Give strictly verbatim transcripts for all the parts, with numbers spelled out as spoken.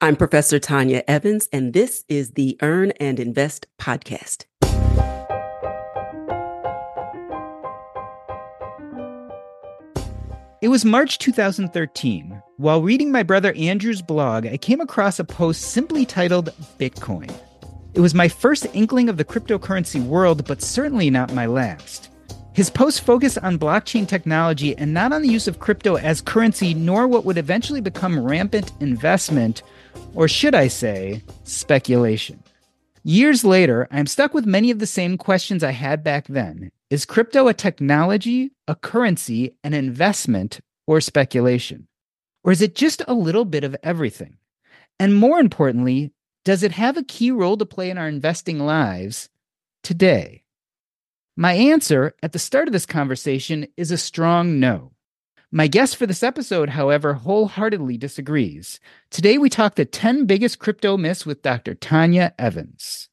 I'm Professor Tonya Evans, and this is the Earn and Invest podcast. It was March two thousand thirteen. While reading my brother Andrew's blog, I came across a post simply titled Bitcoin. It was my first inkling of the cryptocurrency world, but certainly not my last. His post focused on blockchain technology and not on the use of crypto as currency, nor what would eventually become rampant investment, or should I say, speculation. Years later, I'm stuck with many of the same questions I had back then. Is crypto a technology, a currency, an investment, or speculation? Or is it just a little bit of everything? And more importantly, does it have a key role to play in our investing lives today? My answer at the start of this conversation is a strong no. My guest for this episode, however, wholeheartedly disagrees. Today, we talk the ten biggest crypto myths with Doctor Tonya Evans.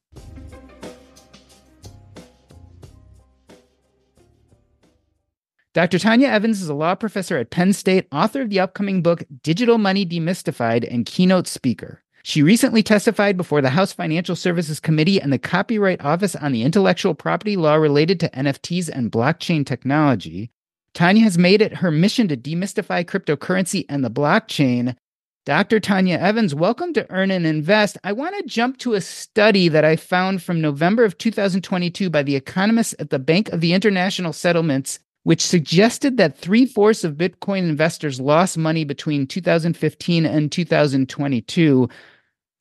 Doctor Tonya Evans is a law professor at Penn State, author of the upcoming book, Digital Money Demystified, and keynote speaker. She recently testified before the House Financial Services Committee and the Copyright Office on the intellectual property law related to N F Ts and blockchain technology. Tonya has made it her mission to demystify cryptocurrency and the blockchain. Doctor Tonya Evans, welcome to Earn and Invest. I want to jump to a study that I found from November of two thousand twenty-two by the economists at the Bank of the International Settlements, which suggested that three-fourths of Bitcoin investors lost money between two thousand fifteen and two thousand twenty-two.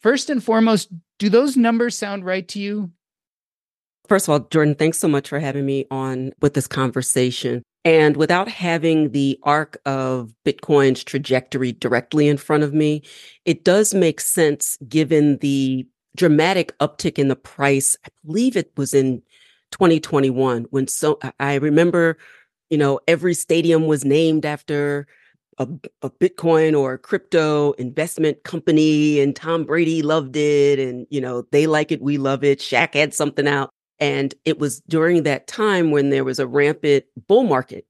First and foremost, do those numbers sound right to you? First of all, Jordan, thanks so much for having me on with this conversation. And without having the arc of Bitcoin's trajectory directly in front of me, it does make sense given the dramatic uptick in the price. I believe it was in twenty twenty-one when so I remember, you know, every stadium was named after A, a Bitcoin or a crypto investment company, and Tom Brady loved it. And, you know, they like it, we love it. Shaq had something out. And it was during that time when there was a rampant bull market.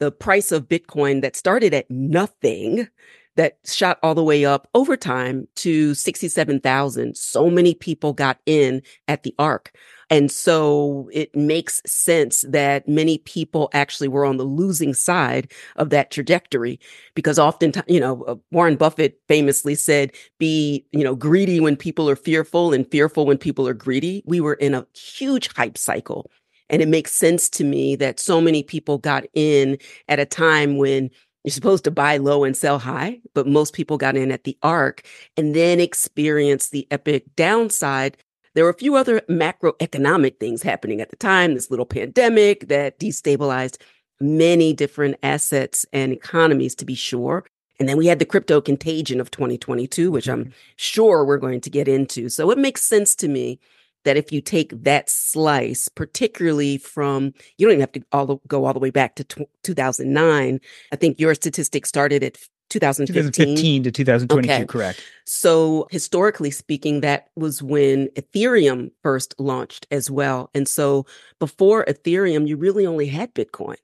The price of Bitcoin that started at nothing, that shot all the way up over time to sixty-seven thousand. So many people got in at the arc. And so it makes sense that many people actually were on the losing side of that trajectory, because oftentimes, you know, Warren Buffett famously said, be, you know, greedy when people are fearful and fearful when people are greedy. We were in a huge hype cycle. And it makes sense to me that so many people got in at a time when you're supposed to buy low and sell high, but most people got in at the arc and then experienced the epic downside. There were a few other macroeconomic things happening at the time, this little pandemic that destabilized many different assets and economies, to be sure. And then we had the crypto contagion of twenty twenty-two, which I'm sure we're going to get into. So it makes sense to me that if you take that slice, particularly from, you don't even have to all the, go all the way back to two thousand nine. I think your statistic started at twenty fifteen. twenty fifteen to two thousand twenty-two, okay. Correct. So historically speaking, that was when Ethereum first launched as well. And so before Ethereum, you really only had Bitcoin.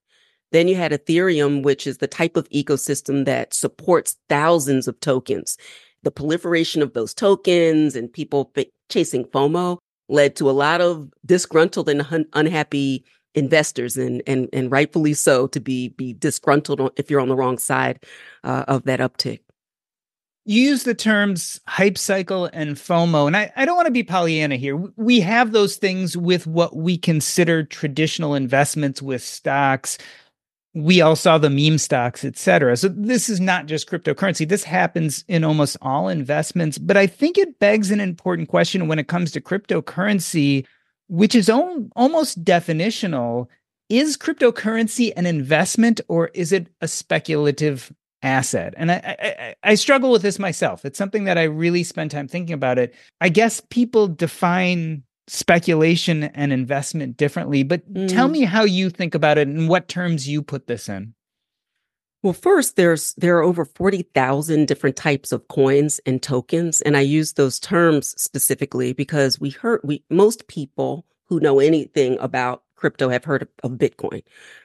Then you had Ethereum, which is the type of ecosystem that supports thousands of tokens. The proliferation of those tokens and people f- chasing FOMO led to a lot of disgruntled and un- unhappy investors, and and and rightfully so, to be be disgruntled if you're on the wrong side uh, of that uptick. You use the terms hype cycle and FOMO, and I, I don't want to be Pollyanna here. We have those things with what we consider traditional investments with stocks. We all saw the meme stocks, et cetera. So this is not just cryptocurrency. This happens in almost all investments. But I think it begs an important question when it comes to cryptocurrency, which is almost definitional. Is cryptocurrency an investment, or is it a speculative asset? And I, I I struggle with this myself. It's something that I really spend time thinking about it. I guess people define speculation and investment differently, but mm. tell me how you think about it and what terms you put this in. Well, first, there's there are over forty thousand different types of coins and tokens, and I use those terms specifically because we heard we most people who know anything about crypto have heard of, of Bitcoin,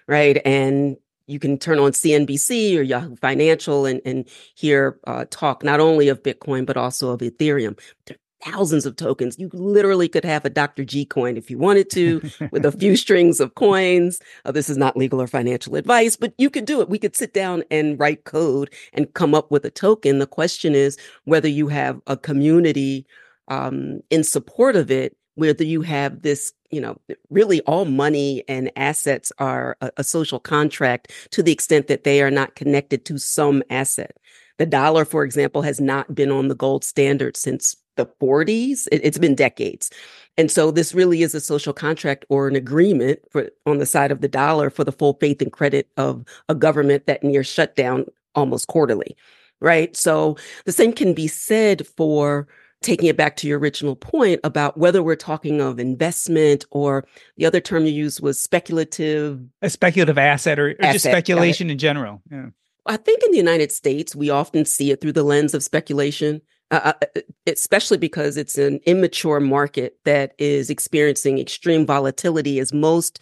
right? And you can turn on C N B C or Yahoo Financial and, and hear uh, talk not only of Bitcoin, but also of Ethereum. There are thousands of tokens. You literally could have a Doctor G coin if you wanted to with a few strings of coins. Uh, this is not legal or financial advice, but you could do it. We could sit down and write code and come up with a token. The question is whether you have a community um, in support of it, whether you have this, you know, really all money and assets are a, a social contract to the extent that they are not connected to some asset. The dollar, for example, has not been on the gold standard since the forties. It, it's been decades. And so this really is a social contract or an agreement for, on the side of the dollar for the full faith and credit of a government that near shutdown almost quarterly, right? So the same can be said for taking it back to your original point about whether we're talking of investment, or the other term you used was speculative. A speculative asset or, or asset, just speculation in general. Yeah. I think in the United States, we often see it through the lens of speculation, uh, especially because it's an immature market that is experiencing extreme volatility as most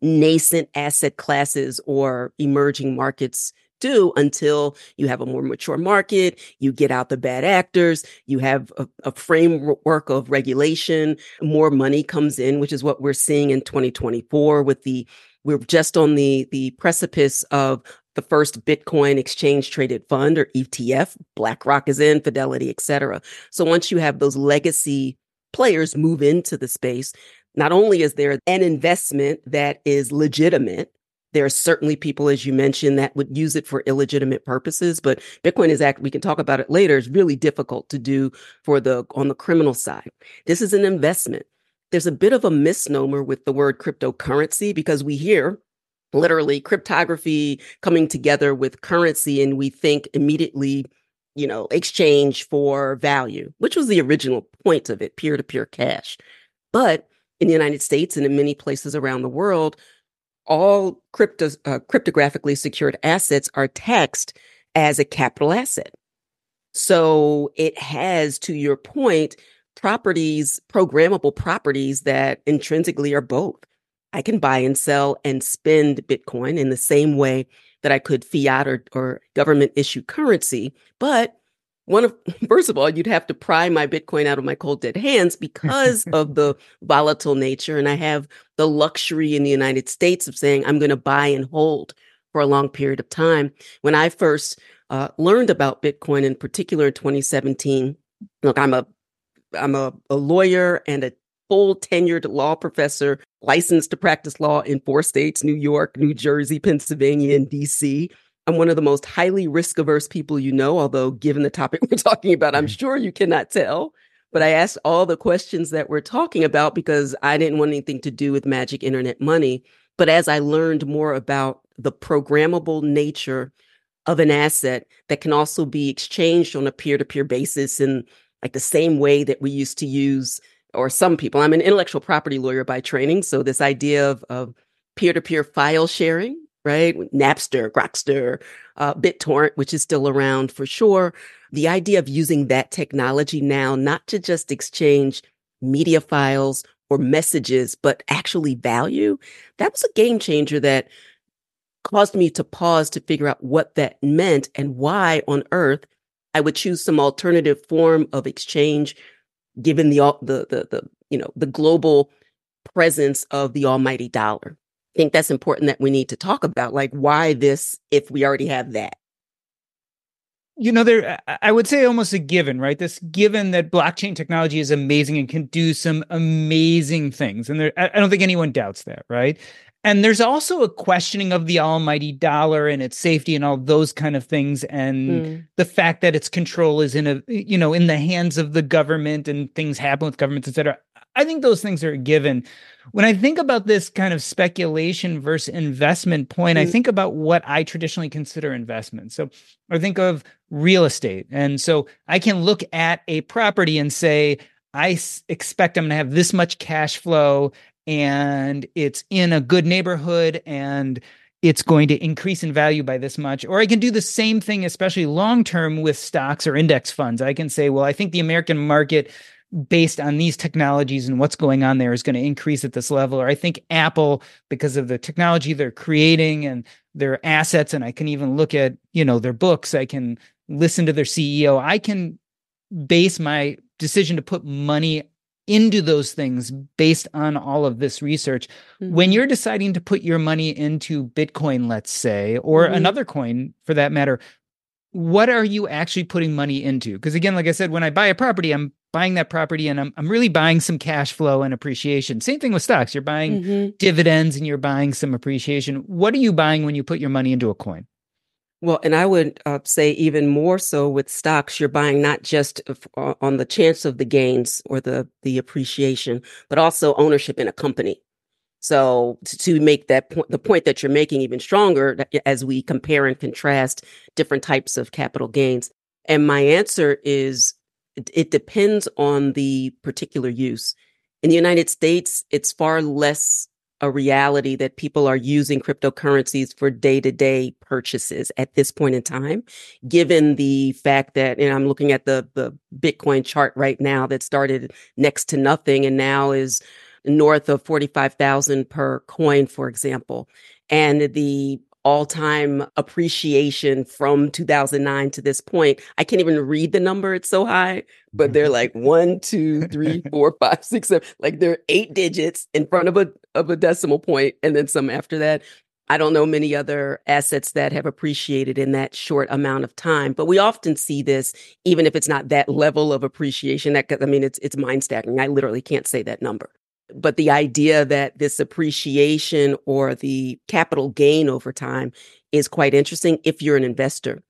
nascent asset classes or emerging markets do until you have a more mature market, you get out the bad actors, you have a, a framework of regulation, more money comes in, which is what we're seeing in twenty twenty-four with the, we're just on the, the precipice of the first Bitcoin exchange traded fund or E T F, BlackRock is in, Fidelity, et cetera. So once you have those legacy players move into the space, not only is there an investment that is legitimate, there are certainly people, as you mentioned, that would use it for illegitimate purposes, but Bitcoin is act. We can talk about it later. It's really difficult to do for the on the criminal side. This is an investment. There's a bit of a misnomer with the word cryptocurrency because we hear literally cryptography coming together with currency, and we think immediately, you know, exchange for value, which was the original point of it, peer-to-peer cash. But in the United States and in many places around the world, all crypto, uh, cryptographically secured assets are taxed as a capital asset. So it has, to your point, properties, programmable properties that intrinsically are both. I can buy and sell and spend Bitcoin in the same way that I could fiat or, or government issue currency. But one of, first of all, you'd have to pry my Bitcoin out of my cold dead hands because of the volatile nature. And I have the luxury in the United States of saying I'm going to buy and hold for a long period of time. When I first uh, learned about Bitcoin, in particular in twenty seventeen, look, I'm a I'm a, a lawyer and a full tenured law professor, licensed to practice law in four states: New York, New Jersey, Pennsylvania, and D C. I'm one of the most highly risk-averse people you know, although given the topic we're talking about, I'm sure you cannot tell. But I asked all the questions that we're talking about because I didn't want anything to do with magic internet money. But as I learned more about the programmable nature of an asset that can also be exchanged on a peer-to-peer basis in like the same way that we used to use, or some people, I'm an intellectual property lawyer by training. So this idea of, of peer-to-peer file sharing, right? Napster, Grokster, uh, BitTorrent, which is still around for sure. The idea of using that technology now, not to just exchange media files or messages, but actually value, that was a game changer that caused me to pause to figure out what that meant and why on earth I would choose some alternative form of exchange, given the the the, the you know the global presence of the almighty dollar. think that's important that we need to talk about, like why this if we already have that? You know, there, I would say almost a given, right? This given that blockchain technology is amazing and can do some amazing things. And there, I don't think anyone doubts that, right? And there's also a questioning of the almighty dollar and its safety and all those kind of things. And mm. the fact that its control is in a, you know, in the hands of the government and things happen with governments, et cetera. I think those things are a given. When I think about this kind of speculation versus investment point, mm-hmm. I think about what I traditionally consider investment. So I think of real estate. And so I can look at a property and say, I expect I'm going to have this much cash flow and it's in a good neighborhood and it's going to increase in value by this much. Or I can do the same thing, especially long-term with stocks or index funds. I can say, well, I think the American market based on these technologies and what's going on there is going to increase at this level. Or I think Apple, because of the technology they're creating and their assets, and I can even look at, you know, their books, I can listen to their C E O. I can base my decision to put money into those things based on all of this research. Mm-hmm. When you're deciding to put your money into Bitcoin, let's say, or mm-hmm. another coin for that matter, what are you actually putting money into? Because again, like I said, when I buy a property, I'm buying that property and I'm I'm really buying some cash flow and appreciation. Same thing with stocks. You're buying mm-hmm. dividends and you're buying some appreciation. What are you buying when you put your money into a coin? Well, and I would uh, say even more so with stocks, you're buying not just uh, on the chance of the gains or the, the appreciation, but also ownership in a company. So to, to make that point, the point that you're making even stronger as we compare and contrast different types of capital gains. And my answer is it depends on the particular use. In the United States, it's far less a reality that people are using cryptocurrencies for day-to-day purchases at this point in time, given the fact that, and I'm looking at the, the Bitcoin chart right now that started next to nothing and now is north of forty-five thousand per coin, for example, and the all-time appreciation from two thousand nine to this point. I can't even read the number. It's so high, but they're like one, two, three, four, five, six, seven, like they're eight digits in front of a, of a decimal point. And then some after that. I don't know many other assets that have appreciated in that short amount of time, but we often see this, even if it's not that level of appreciation that, I mean, it's, it's mind staggering. I literally can't say that number. But the idea that this appreciation or the capital gain over time is quite interesting if you're an investor.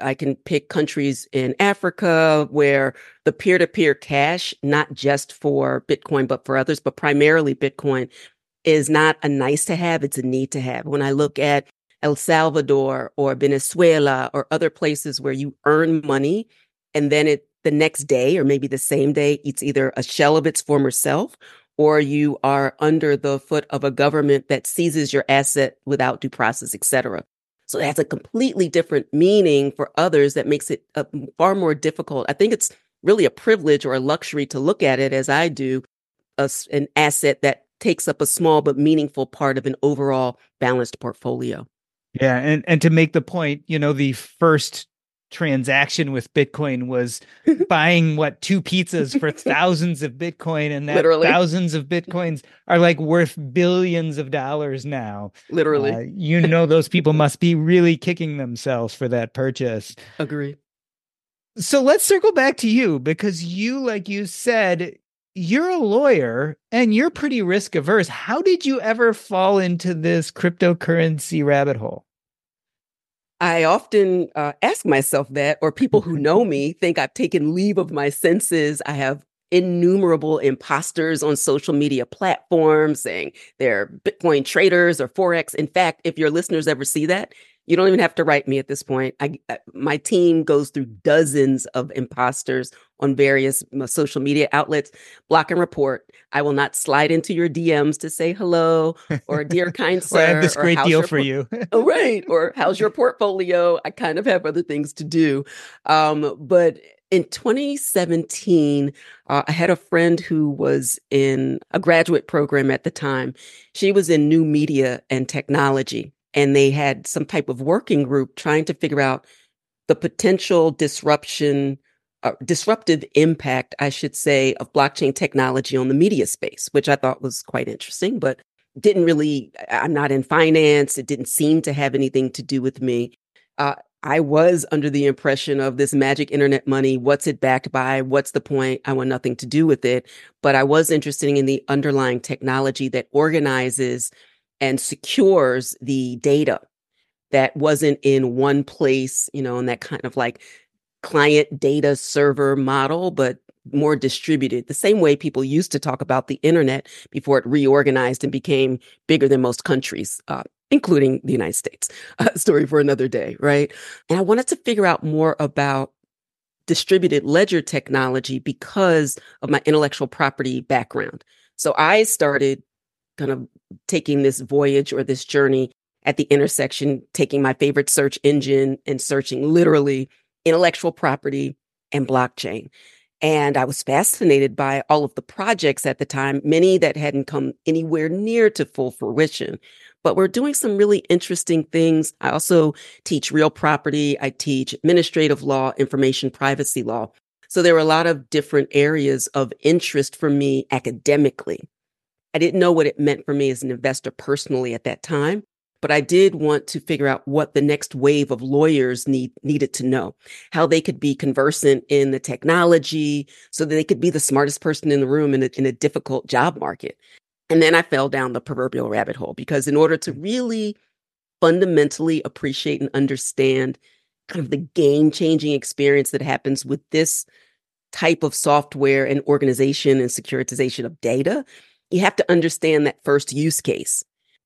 I can pick countries in Africa where the peer-to-peer cash, not just for Bitcoin, but for others, but primarily Bitcoin, is not a nice to have, it's a need to have. When I look at El Salvador or Venezuela or other places where you earn money and then it the next day or maybe the same day, it's either a shell of its former self or you are under the foot of a government that seizes your asset without due process, et cetera. So it has a completely different meaning for others that makes it uh, far more difficult. I think it's really a privilege or a luxury to look at it as I do, a, an asset that takes up a small but meaningful part of an overall balanced portfolio. Yeah, and, and to make the point, you know, the first transaction with Bitcoin was buying what two pizzas for thousands of Bitcoin, and that literally. Thousands of Bitcoins are like worth billions of dollars now. Literally, uh, you know, those people must be really kicking themselves for that purchase. Agree. So let's circle back to you because you, like you said, you're a lawyer and you're pretty risk averse. How did you ever fall into this cryptocurrency rabbit hole? I often uh, ask myself that, or people who know me think I've taken leave of my senses. I have innumerable imposters on social media platforms saying they're Bitcoin traders or Forex. In fact, if your listeners ever see that, you don't even have to write me at this point. I, I, my team goes through dozens of imposters on various social media outlets. Block and report. I will not slide into your D Ms to say hello or dear kind sir. I have this great deal for you. Oh, right. Or how's your portfolio? I kind of have other things to do. Um, but in twenty seventeen, uh, I had a friend who was in a graduate program at the time. She was in new media and technology. And they had some type of working group trying to figure out the potential disruption, uh, disruptive impact, I should say, of blockchain technology on the media space, which I thought was quite interesting. But didn't really, I'm not in finance. It didn't seem to have anything to do with me. Uh, I was under the impression of this magic internet money. What's it backed by? What's the point? I want nothing to do with it. But I was interested in the underlying technology that organizes and secures the data that wasn't in one place, you know, in that kind of like client data server model, but more distributed. The same way people used to talk about the internet before it reorganized and became bigger than most countries, uh, including the United States. A story for another day, right? And I wanted to figure out more about distributed ledger technology because of my intellectual property background. So I started kind of taking this voyage or this journey at the intersection, taking my favorite search engine and searching literally intellectual property and blockchain. And I was fascinated by all of the projects at the time, many that hadn't come anywhere near to full fruition, but we're doing some really interesting things. I also teach real property. I teach administrative law, information privacy law. So there were a lot of different areas of interest for me academically. I didn't know what it meant for me as an investor personally at that time, but I did want to figure out what the next wave of lawyers need, needed to know, how they could be conversant in the technology so that they could be the smartest person in the room in a, in a difficult job market. And then I fell down the proverbial rabbit hole, because in order to really fundamentally appreciate and understand kind of the game-changing experience that happens with this type of software and organization and securitization of data, you have to understand that first use case.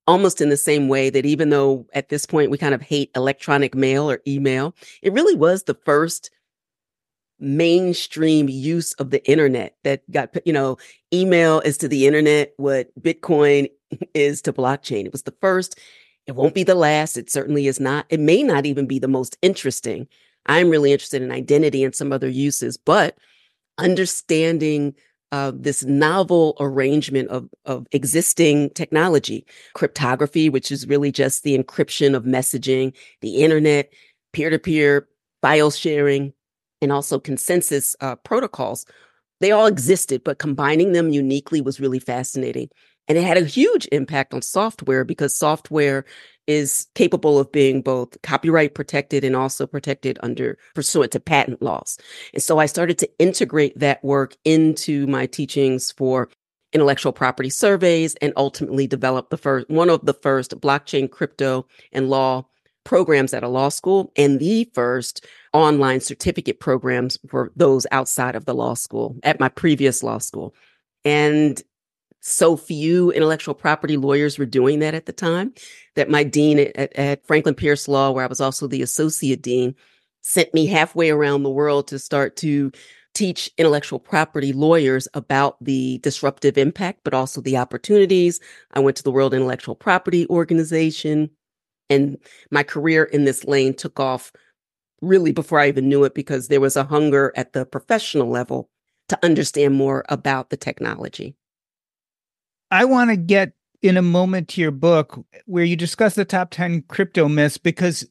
Almost in the same way that even though at this point we kind of hate electronic mail or email, it really was the first mainstream use of the internet that got, you know, email is to the internet what Bitcoin is to blockchain. It was the first. It won't be the last. It certainly is not. It may not even be the most interesting. I'm really interested in identity and some other uses, but understanding Uh, this novel arrangement of, of existing technology, cryptography, which is really just the encryption of messaging, the internet, peer-to-peer, file sharing, and also consensus uh, protocols. They all existed, but combining them uniquely was really fascinating. And it had a huge impact on software, because software is capable of being both copyright protected and also protected under pursuant to patent laws. And so I started to integrate that work into my teachings for intellectual property surveys, and ultimately developed the first, one of the first blockchain, crypto, and law programs at a law school, and the first online certificate programs for those outside of the law school at my previous law school. And so few intellectual property lawyers were doing that at the time, that my dean at, at Franklin Pierce Law, where I was also the associate dean, sent me halfway around the world to start to teach intellectual property lawyers about the disruptive impact, but also the opportunities. I went to the World Intellectual Property Organization, and my career in this lane took off really before I even knew it, because there was a hunger at the professional level to understand more about the technology. I want to get in a moment to your book where you discuss the top ten crypto myths, because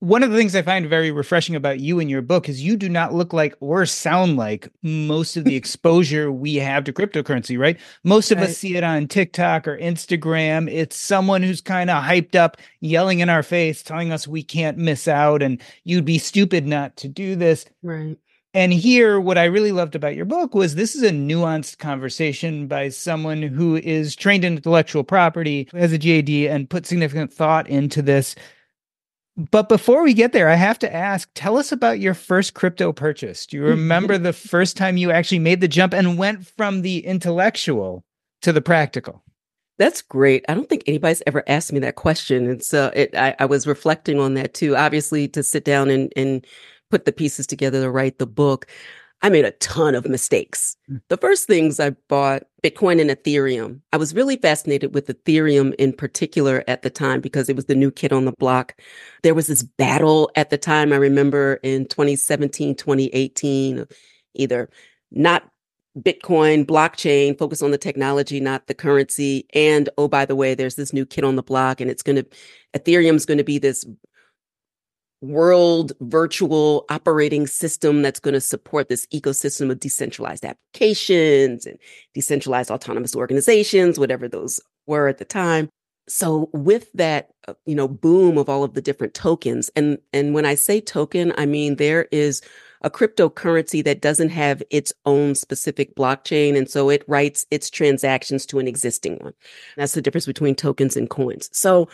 one of the things I find very refreshing about you and your book is you do not look like or sound like most of the exposure we have to cryptocurrency, right? Most of right. us see it on TikTok or Instagram. It's someone who's kind of hyped up, yelling in our face, telling us we can't miss out and you'd be stupid not to do this. Right. And here, what I really loved about your book was this is a nuanced conversation by someone who is trained in intellectual property, has a G A D, and put significant thought into this. But before we get there, I have to ask, tell us about your first crypto purchase. Do you remember the first time you actually made the jump and went from the intellectual to the practical? That's great. I don't think anybody's ever asked me that question. And so it, I, I was reflecting on that too, obviously, to sit down and, and put the pieces together to write the book. I made a ton of mistakes. The first things I bought, Bitcoin and Ethereum. I was really fascinated with Ethereum in particular at the time because it was the new kid on the block. There was this battle at the time, I remember in twenty seventeen, twenty eighteen, either not Bitcoin, blockchain, focus on the technology, not the currency. And oh, by the way, there's this new kid on the block, and it's going to, Ethereum's going to be this world virtual operating system that's going to support this ecosystem of decentralized applications and decentralized autonomous organizations, whatever those were at the time. So with that, you know, boom of all of the different tokens, and and when I say token, I mean there is a cryptocurrency that doesn't have its own specific blockchain, and so it writes its transactions to an existing one. That's the difference between tokens and coins. So,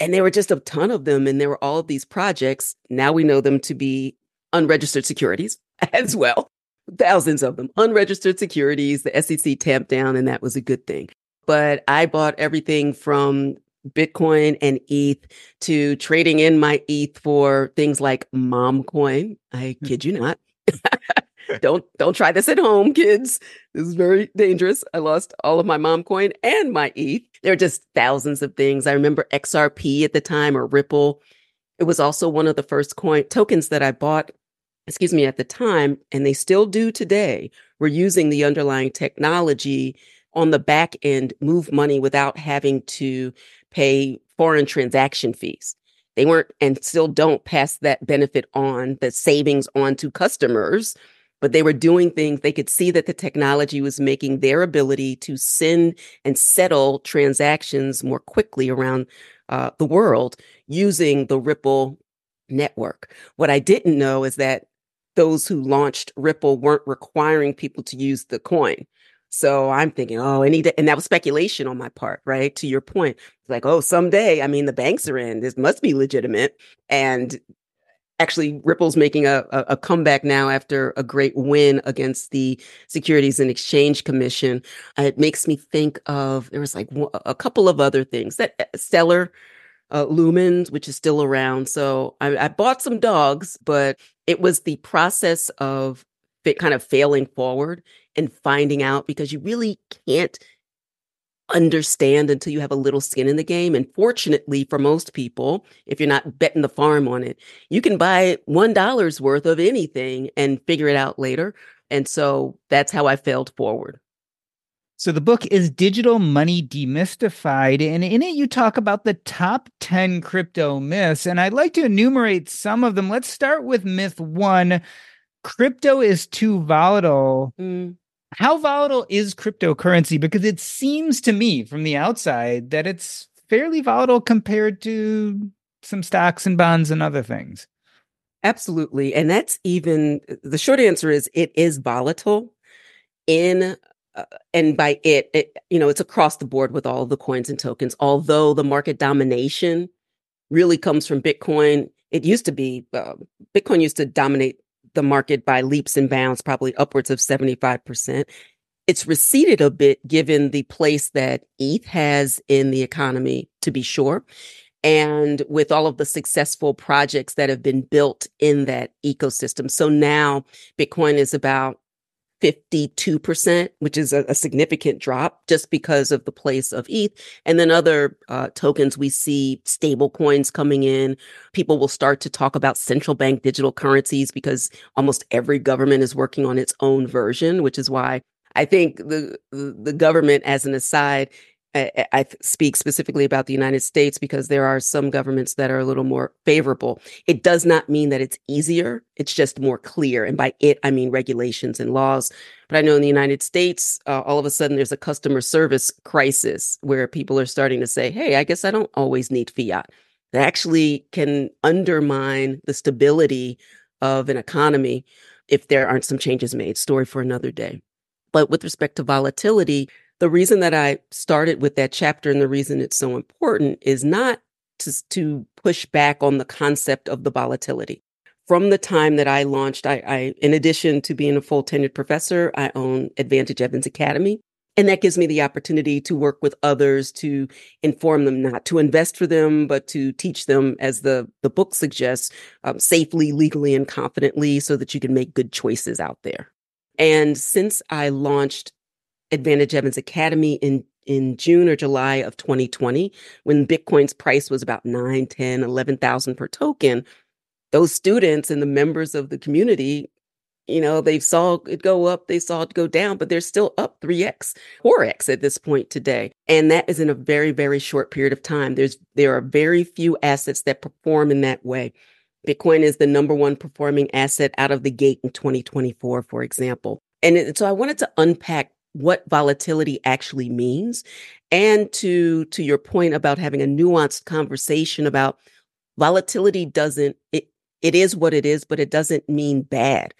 and there were just a ton of them, and there were all of these projects. Now we know them to be unregistered securities as well. Thousands of them, unregistered securities. The S E C tamped down, and that was a good thing. But I bought everything from Bitcoin and E T H to trading in my E T H for things like MomCoin. I kid you not. don't don't try this at home, kids. This is very dangerous. I lost all of my MomCoin and my E T H. There are just thousands of things. I remember X R P at the time, or Ripple. It was also one of the first coin tokens that I bought, excuse me, at the time, and they still do today. We're using the underlying technology on the back end, move money without having to pay foreign transaction fees. They weren't and still don't pass that benefit on, the savings on to customers, but they were doing things. They could see that the technology was making their ability to send and settle transactions more quickly around uh, the world using the Ripple network. What I didn't know is that those who launched Ripple weren't requiring people to use the coin. So I'm thinking, oh, I need to, and that was speculation on my part, right? To your point, like, oh, someday, I mean, the banks are in, this must be legitimate. And actually, Ripple's making a, a, a comeback now after a great win against the Securities and Exchange Commission. Uh, it makes me think of, there was like a couple of other things that uh, Stellar, uh, Lumens, which is still around. So I, I bought some dogs, but it was the process of kind of failing forward and finding out, because you really can't understand until you have a little skin in the game. And fortunately for most people, if you're not betting the farm on it, you can buy one dollar worth of anything and figure it out later. And so that's how I failed forward. So the book is Digital Money Demystified, and in it you talk about the top ten crypto myths. And I'd like to enumerate some of them. Let's start with myth one. Crypto is too volatile. Mm. How volatile is cryptocurrency? Because it seems to me from the outside that it's fairly volatile compared to some stocks and bonds and other things. Absolutely. And that's even, the short answer is it is volatile in, uh, and by it, it, you know, it's across the board with all of the coins and tokens. Although the market domination really comes from Bitcoin. It used to be, uh, Bitcoin used to dominate the market by leaps and bounds, probably upwards of seventy-five percent. It's receded a bit given the place that E T H has in the economy, to be sure, and with all of the successful projects that have been built in that ecosystem. So now Bitcoin is about fifty-two percent, which is a, a significant drop just because of the place of E T H. And then other uh, tokens, we see stable coins coming in. People will start to talk about central bank digital currencies because almost every government is working on its own version, which is why I think the, the government, as an aside, I, I speak specifically about the United States because there are some governments that are a little more favorable. It does not mean that it's easier. It's just more clear. And by it, I mean regulations and laws. But I know in the United States, uh, all of a sudden there's a customer service crisis where people are starting to say, hey, I guess I don't always need fiat. That actually can undermine the stability of an economy if there aren't some changes made. Story for another day. But with respect to volatility, the reason that I started with that chapter and the reason it's so important is not to, to push back on the concept of the volatility. From the time that I launched, I, I, in addition to being a full tenured professor, I own Advantage Evans Academy. And that gives me the opportunity to work with others, to inform them, not to invest for them, but to teach them, as the, the book suggests, um, safely, legally, and confidently so that you can make good choices out there. And since I launched Advantage Evans Academy in, in June or July of twenty twenty, when Bitcoin's price was about nine, ten, eleven thousand per token, those students and the members of the community, you know, they saw it go up, they saw it go down, but they're still up three X, four X at this point today. And that is in a very, very short period of time. There's, there are very few assets that perform in that way. Bitcoin is the number one performing asset out of the gate in twenty twenty-four, for example. And it, so I wanted to unpack what volatility actually means. And to, to your point about having a nuanced conversation about volatility doesn't, it, it is what it is, but it doesn't mean bad.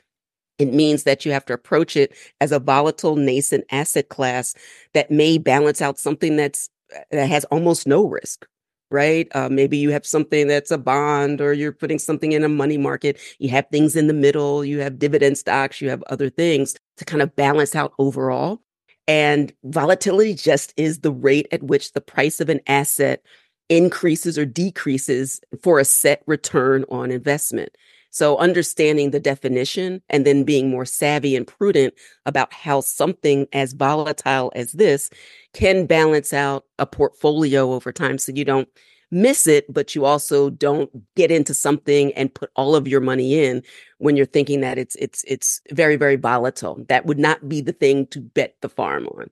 It means that you have to approach it as a volatile nascent asset class that may balance out something that's that has almost no risk, right? Uh, maybe you have something that's a bond, or you're putting something in a money market. You have things in the middle. You have dividend stocks. You have other things to kind of balance out overall. And volatility just is the rate at which the price of an asset increases or decreases for a set return on investment. So understanding the definition and then being more savvy and prudent about how something as volatile as this can balance out a portfolio over time so you don't miss it, but you also don't get into something and put all of your money in when you're thinking that it's it's it's very, very volatile. That would not be the thing to bet the farm on.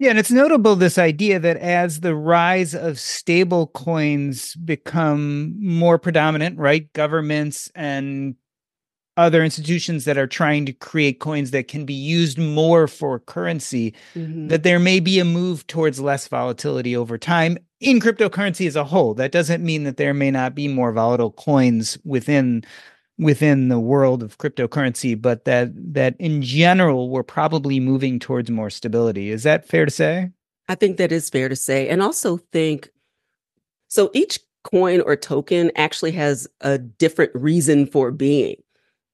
Yeah, and it's notable, this idea that as the rise of stable coins become more predominant, right? Governments and other institutions that are trying to create coins that can be used more for currency, mm-hmm. that there may be a move towards less volatility over time in cryptocurrency as a whole. That doesn't mean that there may not be more volatile coins within within the world of cryptocurrency, but that that in general, we're probably moving towards more stability. Is that fair to say? I think that is fair to say. And also think, so each coin or token actually has a different reason for being,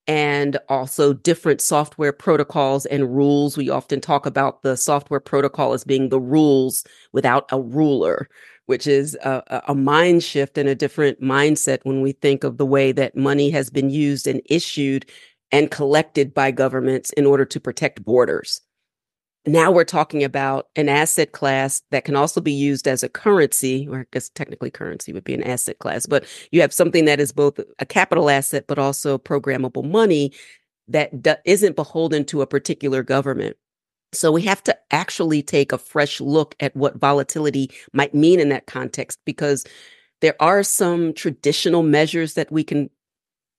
and also different software protocols and rules. We often talk about the software protocol as being the rules without a ruler, which is a, a mind shift and a different mindset when we think of the way that money has been used and issued and collected by governments in order to protect borders. Now we're talking about an asset class that can also be used as a currency, or I guess technically currency would be an asset class, but you have something that is both a capital asset, but also programmable money that do- isn't beholden to a particular government. So we have to actually take a fresh look at what volatility might mean in that context, because there are some traditional measures that we can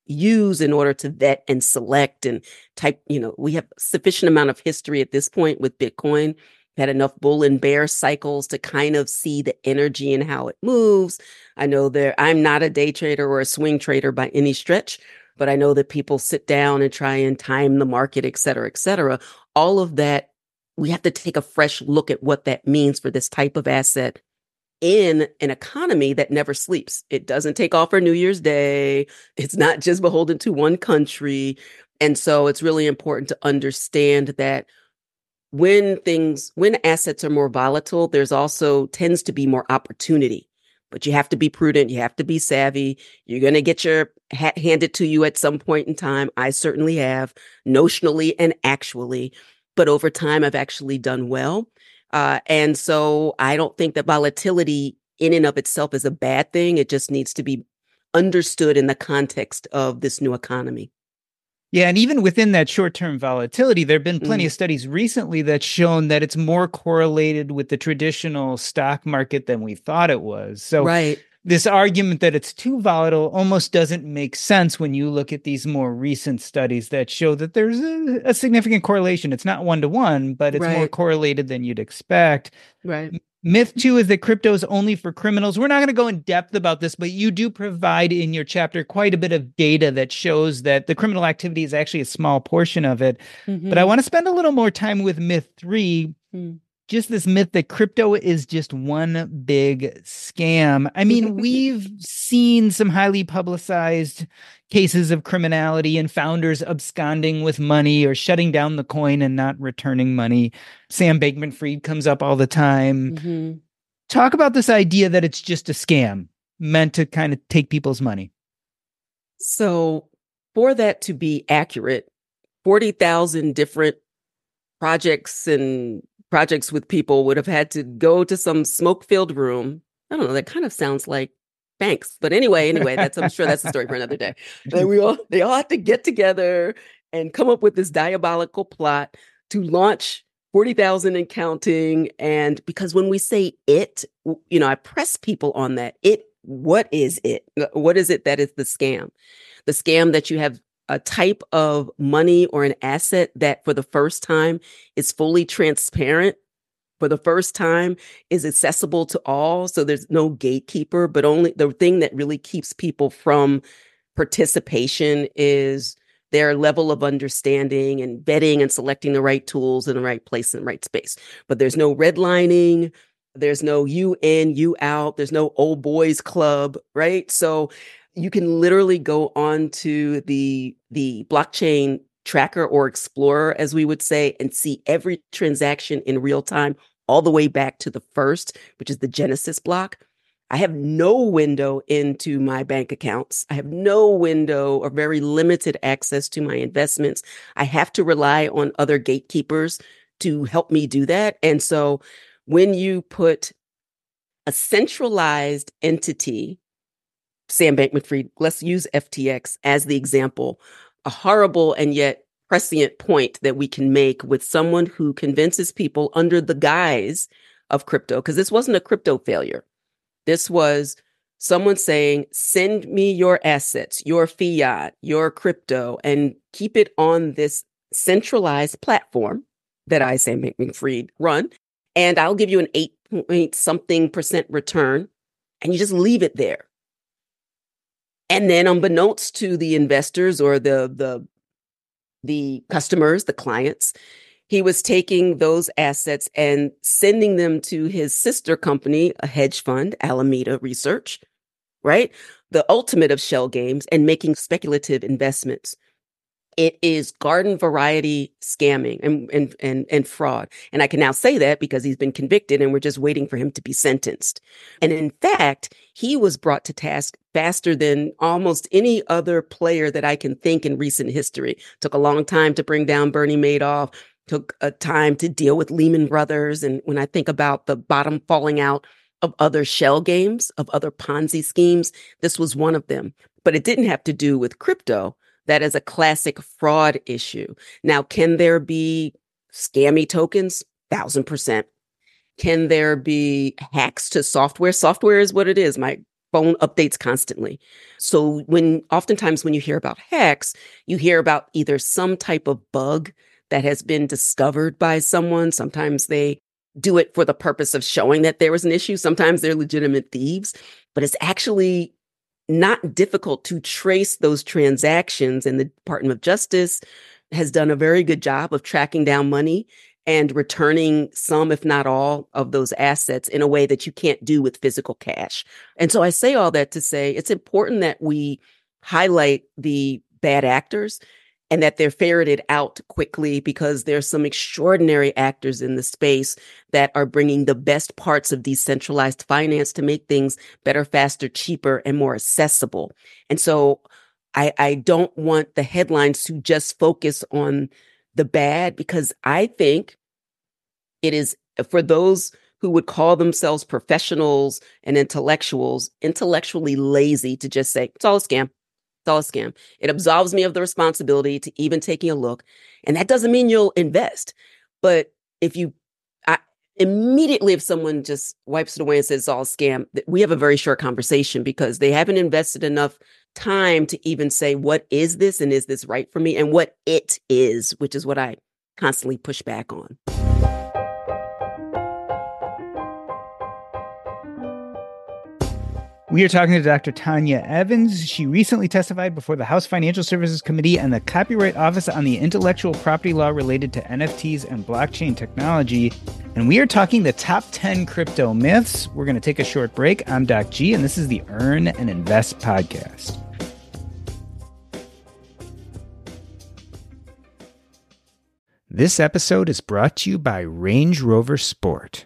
use in order to vet and select and type, you know, we have sufficient amount of history at this point with Bitcoin. We've had enough bull and bear cycles to kind of see the energy and how it moves. I know there, I'm not a day trader or a swing trader by any stretch, but I know that people sit down and try and time the market, et cetera, et cetera. All of that, we have to take a fresh look at what that means for this type of asset in an economy that never sleeps. It doesn't take off for New Year's Day. It's not just beholden to one country. And so it's really important to understand that when things, when assets are more volatile, there's also tends to be more opportunity. But you have to be prudent. You have to be savvy. You're going to get your hat handed to you at some point in time. I certainly have, notionally and actually. But over time, I've actually done well. Uh, and so I don't think that volatility in and of itself is a bad thing. It just needs to be understood in the context of this new economy. Yeah. And even within that short-term volatility, there have been plenty mm. of studies recently that's shown that it's more correlated with the traditional stock market than we thought it was. So right. This argument that it's too volatile almost doesn't make sense when you look at these more recent studies that show that there's a, a significant correlation. It's not one-to-one, but it's right. more correlated than you'd expect. Right. Myth two is that crypto is only for criminals. We're not going to go in depth about this, but you do provide in your chapter quite a bit of data that shows that the criminal activity is actually a small portion of it. Mm-hmm. But I want to spend a little more time with myth three, mm. just this myth that crypto is just one big scam. I mean, we've seen some highly publicized cases of criminality and founders absconding with money or shutting down the coin and not returning money. Sam Bankman-Fried comes up all the time. Mm-hmm. Talk about this idea that it's just a scam meant to kind of take people's money. So for that to be accurate, forty thousand different projects and projects with people would have had to go to some smoke-filled room. I don't know, that kind of sounds like Banks. But anyway, anyway, that's I'm sure that's a story for another day. They, we all, they all have to get together and come up with this diabolical plot to launch forty thousand and counting. And because when we say it, you know, I press people on that. It, what is it? What is it that is the scam? The scam that you have a type of money or an asset that for the first time is fully transparent, for the first time is accessible to all. So there's no gatekeeper, but only the thing that really keeps people from participation is their level of understanding and vetting and selecting the right tools in the right place and the right space. But there's no redlining. There's no you in, you out. There's no old boys club, right? So you can literally go on to the, the blockchain tracker or explorer, as we would say, and see every transaction in real time, all the way back to the first, which is the Genesis block. I have no window into my bank accounts. I have no window or very limited access to my investments. I have to rely on other gatekeepers to help me do that. And so when you put a centralized entity, Sam Bankman-Fried, let's use F T X as the example, a horrible and yet prescient point that we can make with someone who convinces people under the guise of crypto, because this wasn't a crypto failure. This was someone saying, send me your assets, your fiat, your crypto, and keep it on this centralized platform that I, Sam Bankman-Fried, run, and I'll give you an eight point something percent return, and you just leave it there. And then unbeknownst to the investors or the, the, the customers, the clients, he was taking those assets and sending them to his sister company, a hedge fund, Alameda Research, right? The ultimate of shell games, and making speculative investments. It is garden variety scamming and, and, and, and fraud. And I can now say that because he's been convicted and we're just waiting for him to be sentenced. And in fact, he was brought to task faster than almost any other player that I can think in recent history. Took a long time to bring down Bernie Madoff, took a time to deal with Lehman Brothers. And when I think about the bottom falling out of other shell games, of other Ponzi schemes, this was one of them. But it didn't have to do with crypto. That is a classic fraud issue. Now, can there be scammy tokens? Thousand percent. Can there be hacks to software? Software is what it is. My phone updates constantly. So when oftentimes when you hear about hacks, you hear about either some type of bug that has been discovered by someone. Sometimes they do it for the purpose of showing that there was an issue. Sometimes they're legitimate thieves, but it's actually not difficult to trace those transactions, and the Department of Justice has done a very good job of tracking down money and returning some, if not all, of those assets in a way that you can't do with physical cash. And so I say all that to say it's important that we highlight the bad actors and that they're ferreted out quickly, because there's some extraordinary actors in the space that are bringing the best parts of decentralized finance to make things better, faster, cheaper, and more accessible. And so I, I don't want the headlines to just focus on the bad, because I think it is for those who would call themselves professionals and intellectuals, intellectually lazy to just say, it's all a scam. It's all a scam. It absolves me of the responsibility to even taking a look. And that doesn't mean you'll invest. But if you I, immediately, if someone just wipes it away and says it's all a scam, we have a very short conversation, because they haven't invested enough time to even say, what is this? And is this right for me? And what it is, which is what I constantly push back on. We are talking to Doctor Tonya Evans. She recently testified before the House Financial Services Committee and the Copyright Office on the intellectual property law related to N F Ts and blockchain technology. And we are talking the top ten crypto myths. We're going to take a short break. I'm Doc G, and this is the Earn and Invest podcast. This episode is brought to you by Range Rover Sport.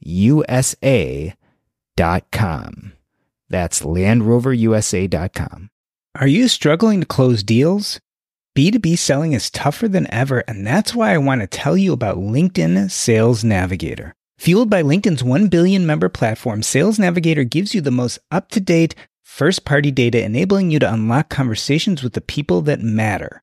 U S A dot com. That's Land Rover U S A dot com. Are you struggling to close deals? B two B selling is tougher than ever, and that's why I want to tell you about LinkedIn Sales Navigator. Fueled by LinkedIn's one billion member platform, Sales Navigator gives you the most up-to-date, first-party data, enabling you to unlock conversations with the people that matter.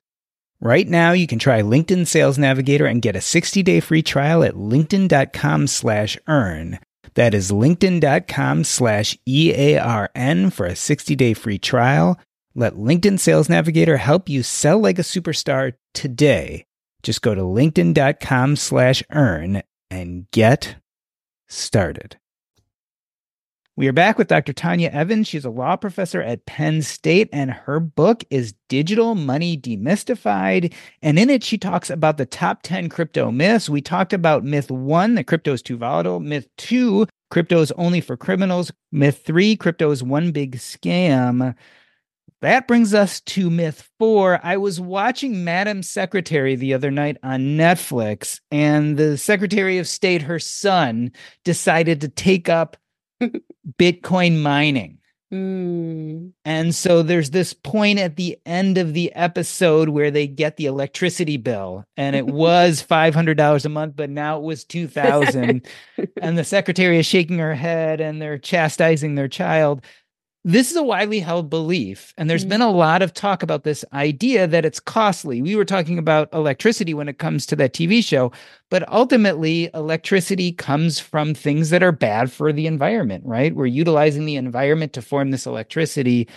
Right now, you can try LinkedIn Sales Navigator and get a sixty-day free trial at linkedin.com slash earn. That is linkedin.com slash E A R N for a sixty-day free trial. Let LinkedIn Sales Navigator help you sell like a superstar today. Just go to linkedin.com slash earn and get started. We are back with Doctor Tonya Evans. She's a law professor at Penn State, and her book is Digital Money Demystified. And in it, she talks about the top ten crypto myths. We talked about myth one, that crypto is too volatile. Myth two, crypto is only for criminals. Myth three, crypto is one big scam. That brings us to myth four. I was watching Madam Secretary the other night on Netflix, and the Secretary of State, her son, decided to take up Bitcoin mining. Mm. And so there's this point at the end of the episode where they get the electricity bill, and it was five hundred dollars a month, but now it was two thousand dollars. And the secretary is shaking her head, and they're chastising their child. This is a widely held belief, and there's mm. been a lot of talk about this idea that it's costly. We were talking about electricity when it comes to that T V show, but ultimately electricity comes from things that are bad for the environment, right? We're utilizing the environment to form this electricity.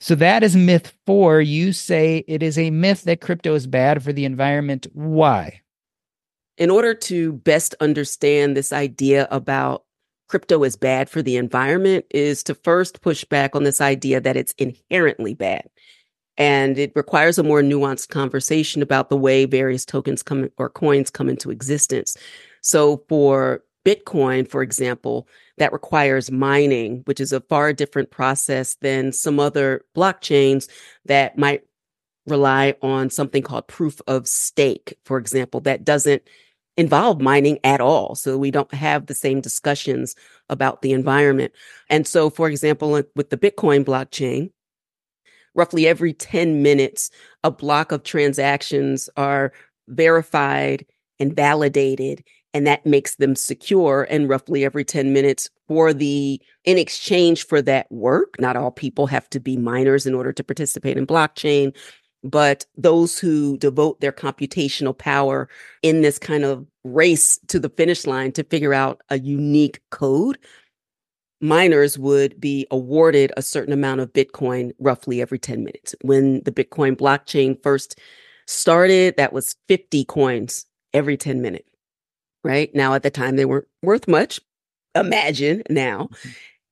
So that is myth four. You say it is a myth that crypto is bad for the environment. Why? In order to best understand this idea about crypto is bad for the environment is to first push back on this idea that it's inherently bad. And it requires a more nuanced conversation about the way various tokens come or coins come into existence. So for Bitcoin, for example, that requires mining, which is a far different process than some other blockchains that might rely on something called proof of stake, for example, that doesn't involve mining at all. So we don't have the same discussions about the environment. And so, for example, with the Bitcoin blockchain, roughly every ten minutes, a block of transactions are verified and validated, and that makes them secure. And roughly every ten minutes for the, in exchange for that work, not all people have to be miners in order to participate in blockchain, but those who devote their computational power in this kind of race to the finish line to figure out a unique code, miners would be awarded a certain amount of Bitcoin roughly every ten minutes. When the Bitcoin blockchain first started, that was fifty coins every ten minutes, right? Now, at the time, they weren't worth much. Imagine now,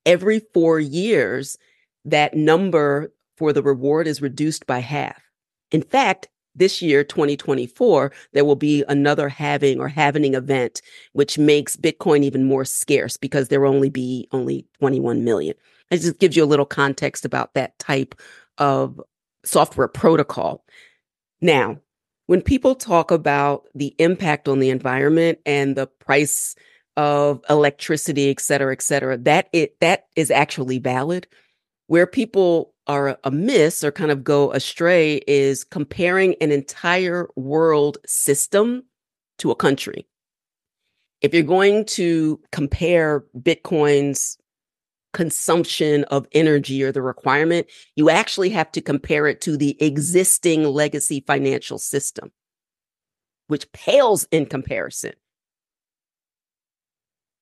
every four years, that number for the reward is reduced by half. In fact, this year, twenty twenty-four, there will be another halving or halvening event, which makes Bitcoin even more scarce because there will only be only twenty-one million. It just gives you a little context about that type of software protocol. Now, when people talk about the impact on the environment and the price of electricity, et cetera, et cetera, that, it, that is actually valid. Where people are amiss or kind of go astray is comparing an entire world system to a country. If you're going to compare Bitcoin's consumption of energy or the requirement, you actually have to compare it to the existing legacy financial system, which pales in comparison.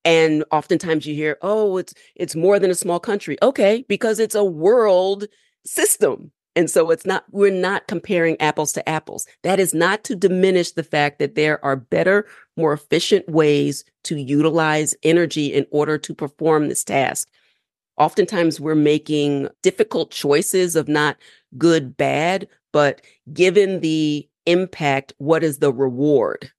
And oftentimes you hear, oh, it's it's more than a small country. Okay, because it's a world system. And so it's not, we're not comparing apples to apples. That is not to diminish the fact that there are better, more efficient ways to utilize energy in order to perform this task. Oftentimes we're making difficult choices of not good, bad, but given the impact, what is the reward?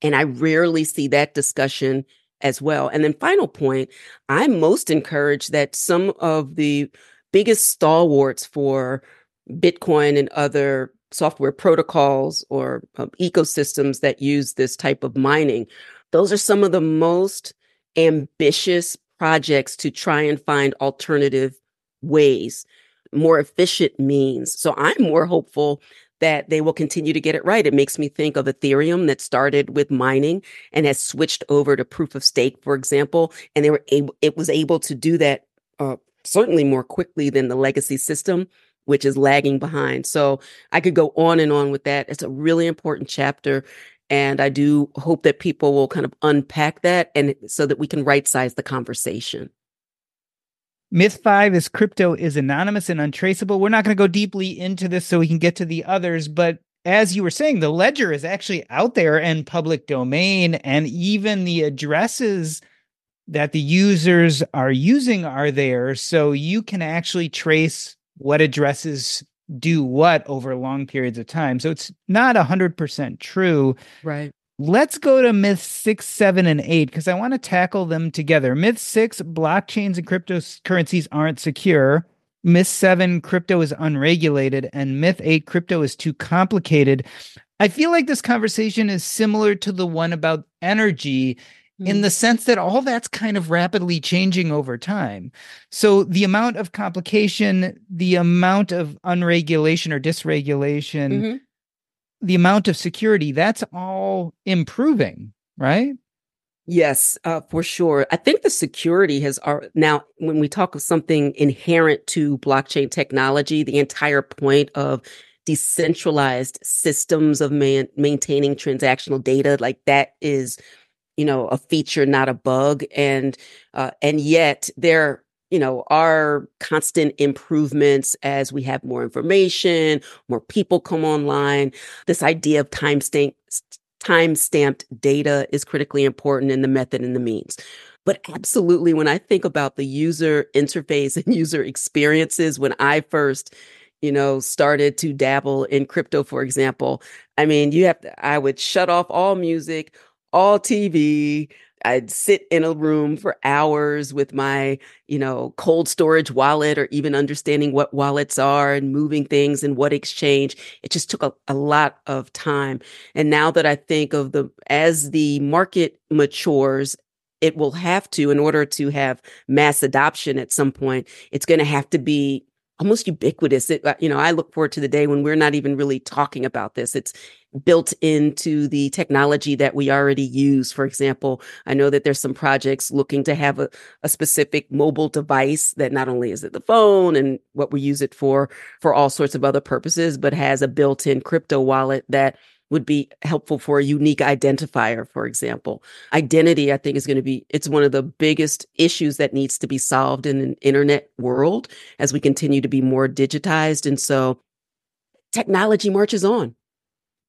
And I rarely see that discussion as well. And then final point, I'm most encouraged that some of the biggest stalwarts for Bitcoin and other software protocols or um, ecosystems that use this type of mining, those are some of the most ambitious projects to try and find alternative ways, more efficient means. So I'm more hopeful that they will continue to get it right. It makes me think of Ethereum that started with mining and has switched over to proof of stake, for example, and they were able, it was able to do that uh, certainly more quickly than the legacy system, which is lagging behind. So I could go on and on with that. It's a really important chapter. And I do hope that people will kind of unpack that and so that we can right-size the conversation. Myth five is crypto is anonymous and untraceable. We're not going to go deeply into this so we can get to the others, but as you were saying, the ledger is actually out there in public domain, and even the addresses that the users are using are there. So you can actually trace what addresses do what over long periods of time. So it's not one hundred percent true. Right. Let's go to myths six, seven, and eight, because I want to tackle them together. Myth six, blockchains and cryptocurrencies aren't secure. Myth seven, crypto is unregulated. And myth eight, crypto is too complicated. I feel like this conversation is similar to the one about energy, in the sense that all that's kind of rapidly changing over time. So the amount of complication, the amount of unregulation or dysregulation, mm-hmm. the amount of security, that's all improving, right? Yes, uh, for sure. I think the security has are now, when we talk of something inherent to blockchain technology, the entire point of decentralized systems of man, maintaining transactional data, like that is, you know, a feature, not a bug. And, uh, and yet there, you know, are constant improvements as we have more information, more people come online. This idea of time stamp, time stamped data is critically important in the method and the means. But absolutely, when I think about the user interface and user experiences, when I first, you know, started to dabble in crypto, for example, I mean, you have to, I would shut off all music, all T V. I'd sit in a room for hours with my, you know, cold storage wallet, or even understanding what wallets are and moving things and what exchange. It just took a, a lot of time. And now that I think of the, as the market matures, it will have to, in order to have mass adoption at some point, it's going to have to be almost ubiquitous. It, you know, I look forward to the day when we're not even really talking about this. It's built into the technology that we already use. For example, I know that there's some projects looking to have a, a specific mobile device that not only is it the phone and what we use it for, for all sorts of other purposes, but has a built-in crypto wallet that would be helpful for a unique identifier, for example. Identity, I think, is going to be, it's one of the biggest issues that needs to be solved in an internet world as we continue to be more digitized. And so technology marches on.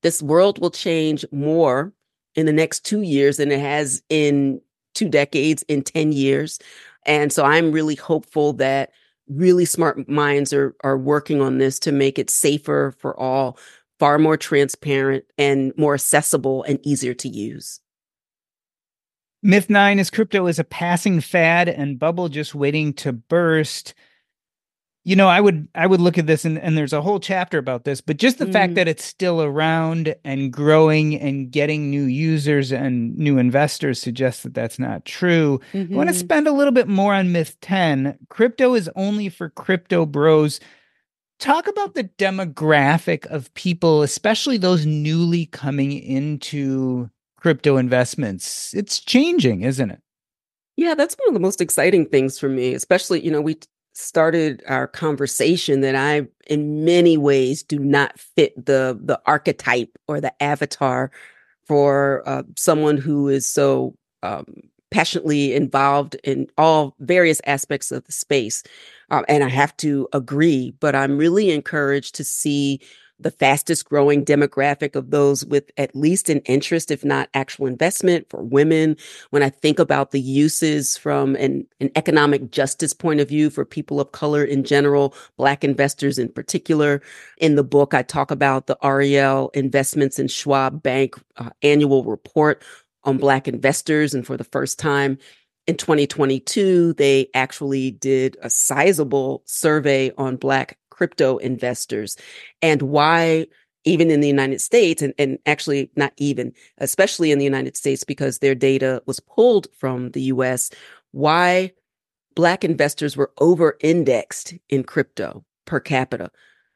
This world will change more in the next two years than it has in two decades, in ten years. And so I'm really hopeful that really smart minds are are working on this to make it safer for all, far more transparent and more accessible and easier to use. Myth nine is crypto is a passing fad and bubble just waiting to burst. You know, I would I would look at this, and, and there's a whole chapter about this, but just the mm. fact that it's still around and growing and getting new users and new investors suggests that that's not true. Mm-hmm. I want to spend a little bit more on myth ten. Crypto is only for crypto bros. Talk about the demographic of people, especially those newly coming into crypto investments. It's changing, isn't it? Yeah, that's one of the most exciting things for me, especially, you know, we started our conversation that I, in many ways, do not fit the the archetype or the avatar for uh, someone who is so um, passionately involved in all various aspects of the space. Um, and I have to agree, but I'm really encouraged to see the fastest growing demographic of those with at least an interest, if not actual investment, for women. When I think about the uses from an, an economic justice point of view for people of color in general, Black investors in particular. In the book, I talk about the R E L Investments in Schwab Bank uh, annual report on Black investors. And for the first time in twenty twenty-two, they actually did a sizable survey on Black crypto investors, and why even in the United States, and, and actually not even, especially in the United States, because their data was pulled from the U S, why Black investors were over-indexed in crypto per capita.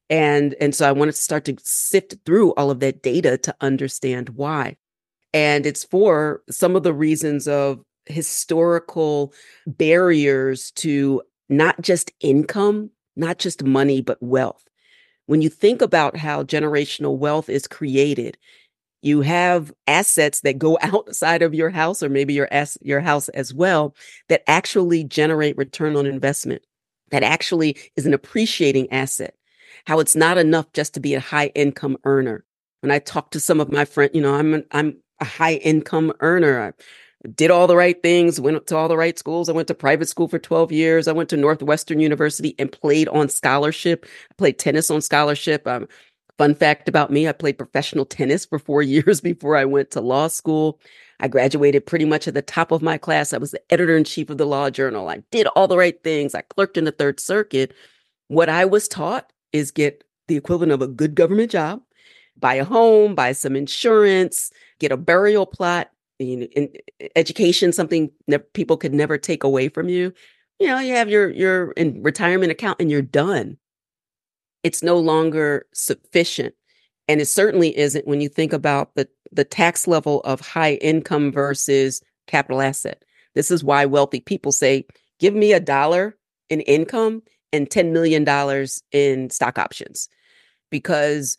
And, and so I wanted to start to sift through all of that data to understand why. And it's for some of the reasons of historical barriers to not just income, not just money, but wealth. When you think about how generational wealth is created, you have assets that go outside of your house, or maybe your ass, your house as well, that actually generate return on investment, that actually is an appreciating asset. How it's not enough just to be a high income earner. When I talk to some of my friends, you know, I'm an, I'm a high income earner. I, Did all the right things, went to all the right schools. I went to private school for twelve years. I went to Northwestern University and played on scholarship. I played tennis on scholarship. Um, fun fact about me, I played professional tennis for four years before I went to law school. I graduated pretty much at the top of my class. I was the editor-in-chief of the Law Journal. I did all the right things. I clerked in the Third Circuit. What I was taught is get the equivalent of a good government job, buy a home, buy some insurance, get a burial plot, you know, in education, something that people could never take away from you. You know, you have your your in retirement account and you're done. It's no longer sufficient. And it certainly isn't when you think about the, the tax level of high income versus capital asset. This is why wealthy people say, give me a dollar in income and ten million dollars in stock options, because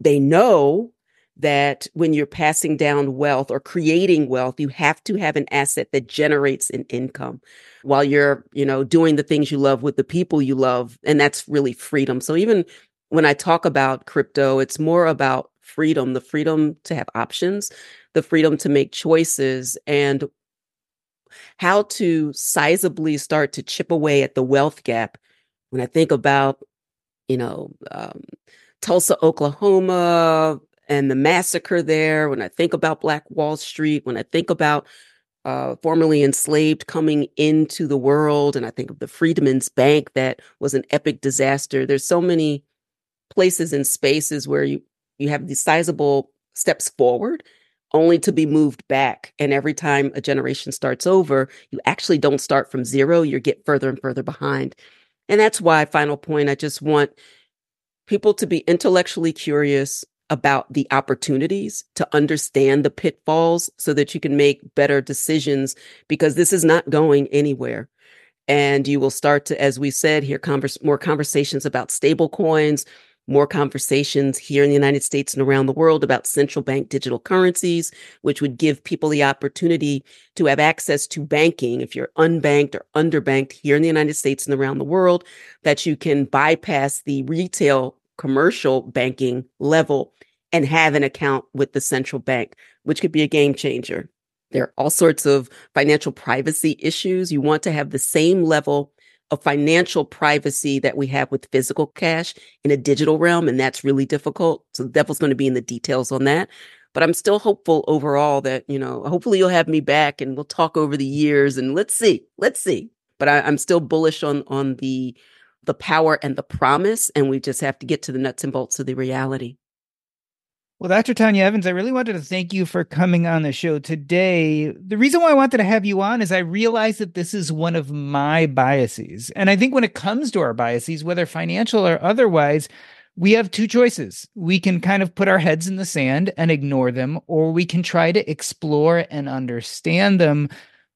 they know that when you're passing down wealth or creating wealth, you have to have an asset that generates an income while you're, you know, doing the things you love with the people you love. And that's really freedom. So even when I talk about crypto, it's more about freedom, the freedom to have options, the freedom to make choices, and how to sizably start to chip away at the wealth gap. When I think about, you know, um, Tulsa, Oklahoma, and the massacre there, when I think about Black Wall Street, when I think about uh, formerly enslaved coming into the world, and I think of the Freedmen's Bank, that was an epic disaster. There's so many places and spaces where you, you have these sizable steps forward only to be moved back. And every time a generation starts over, you actually don't start from zero. You get further and further behind. And that's why, final point, I just want people to be intellectually curious about the opportunities, to understand the pitfalls so that you can make better decisions, because this is not going anywhere. And you will start to, as we said, hear converse, more conversations about stable coins, more conversations here in the United States and around the world about central bank digital currencies, which would give people the opportunity to have access to banking if you're unbanked or underbanked here in the United States and around the world, that you can bypass the retail commercial banking level and have an account with the central bank, which could be a game changer. There are all sorts of financial privacy issues. You want to have the same level of financial privacy that we have with physical cash in a digital realm, and that's really difficult. So the devil's going to be in the details on that. But I'm still hopeful overall that, you know, hopefully you'll have me back and we'll talk over the years and let's see, let's see. But I, I'm still bullish on on the the power and the promise, and we just have to get to the nuts and bolts of the reality. Well, Doctor Tonya Evans, I really wanted to thank you for coming on the show today. The reason why I wanted to have you on is I realized that this is one of my biases. And I think when it comes to our biases, whether financial or otherwise, we have two choices. We can kind of put our heads in the sand and ignore them, or we can try to explore and understand them.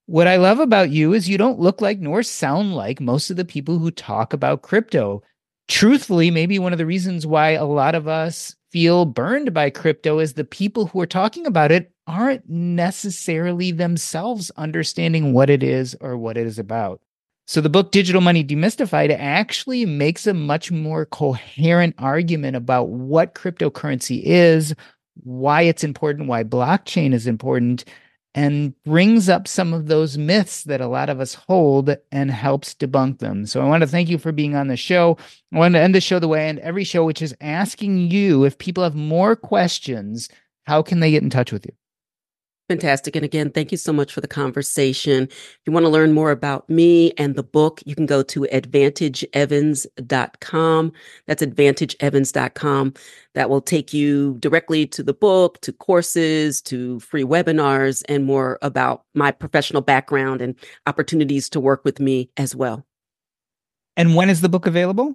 What I love about you is you don't look like nor sound like most of the people who talk about crypto. Truthfully, maybe one of the reasons why a lot of us feel burned by crypto is the people who are talking about it aren't necessarily themselves understanding what it is or what it is about. So the book Digital Money Demystified actually makes a much more coherent argument about what cryptocurrency is, why it's important, why blockchain is important, and brings up some of those myths that a lot of us hold and helps debunk them. So I want to thank you for being on the show. I want to end the show the way I end every show, which is asking you, if people have more questions, how can they get in touch with you? Fantastic. And again, thank you so much for the conversation. If you want to learn more about me and the book, you can go to Advantage Evans dot com. That's Advantage Evans dot com. That will take you directly to the book, to courses, to free webinars, and more about my professional background and opportunities to work with me as well. And when is the book available?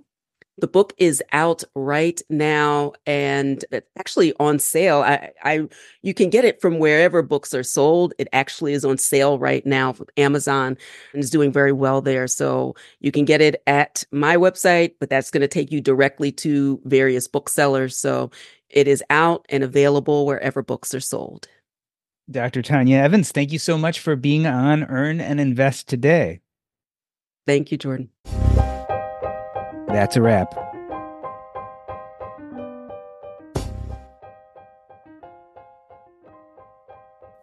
The book is out right now, and it's actually on sale. I, I, you can get it from wherever books are sold. It actually is on sale right now from Amazon, and is doing very well there. So you can get it at my website, but that's going to take you directly to various booksellers. So it is out and available wherever books are sold. Doctor Tonya Evans, thank you so much for being on Earn and Invest today. Thank you, Jordan. That's a wrap.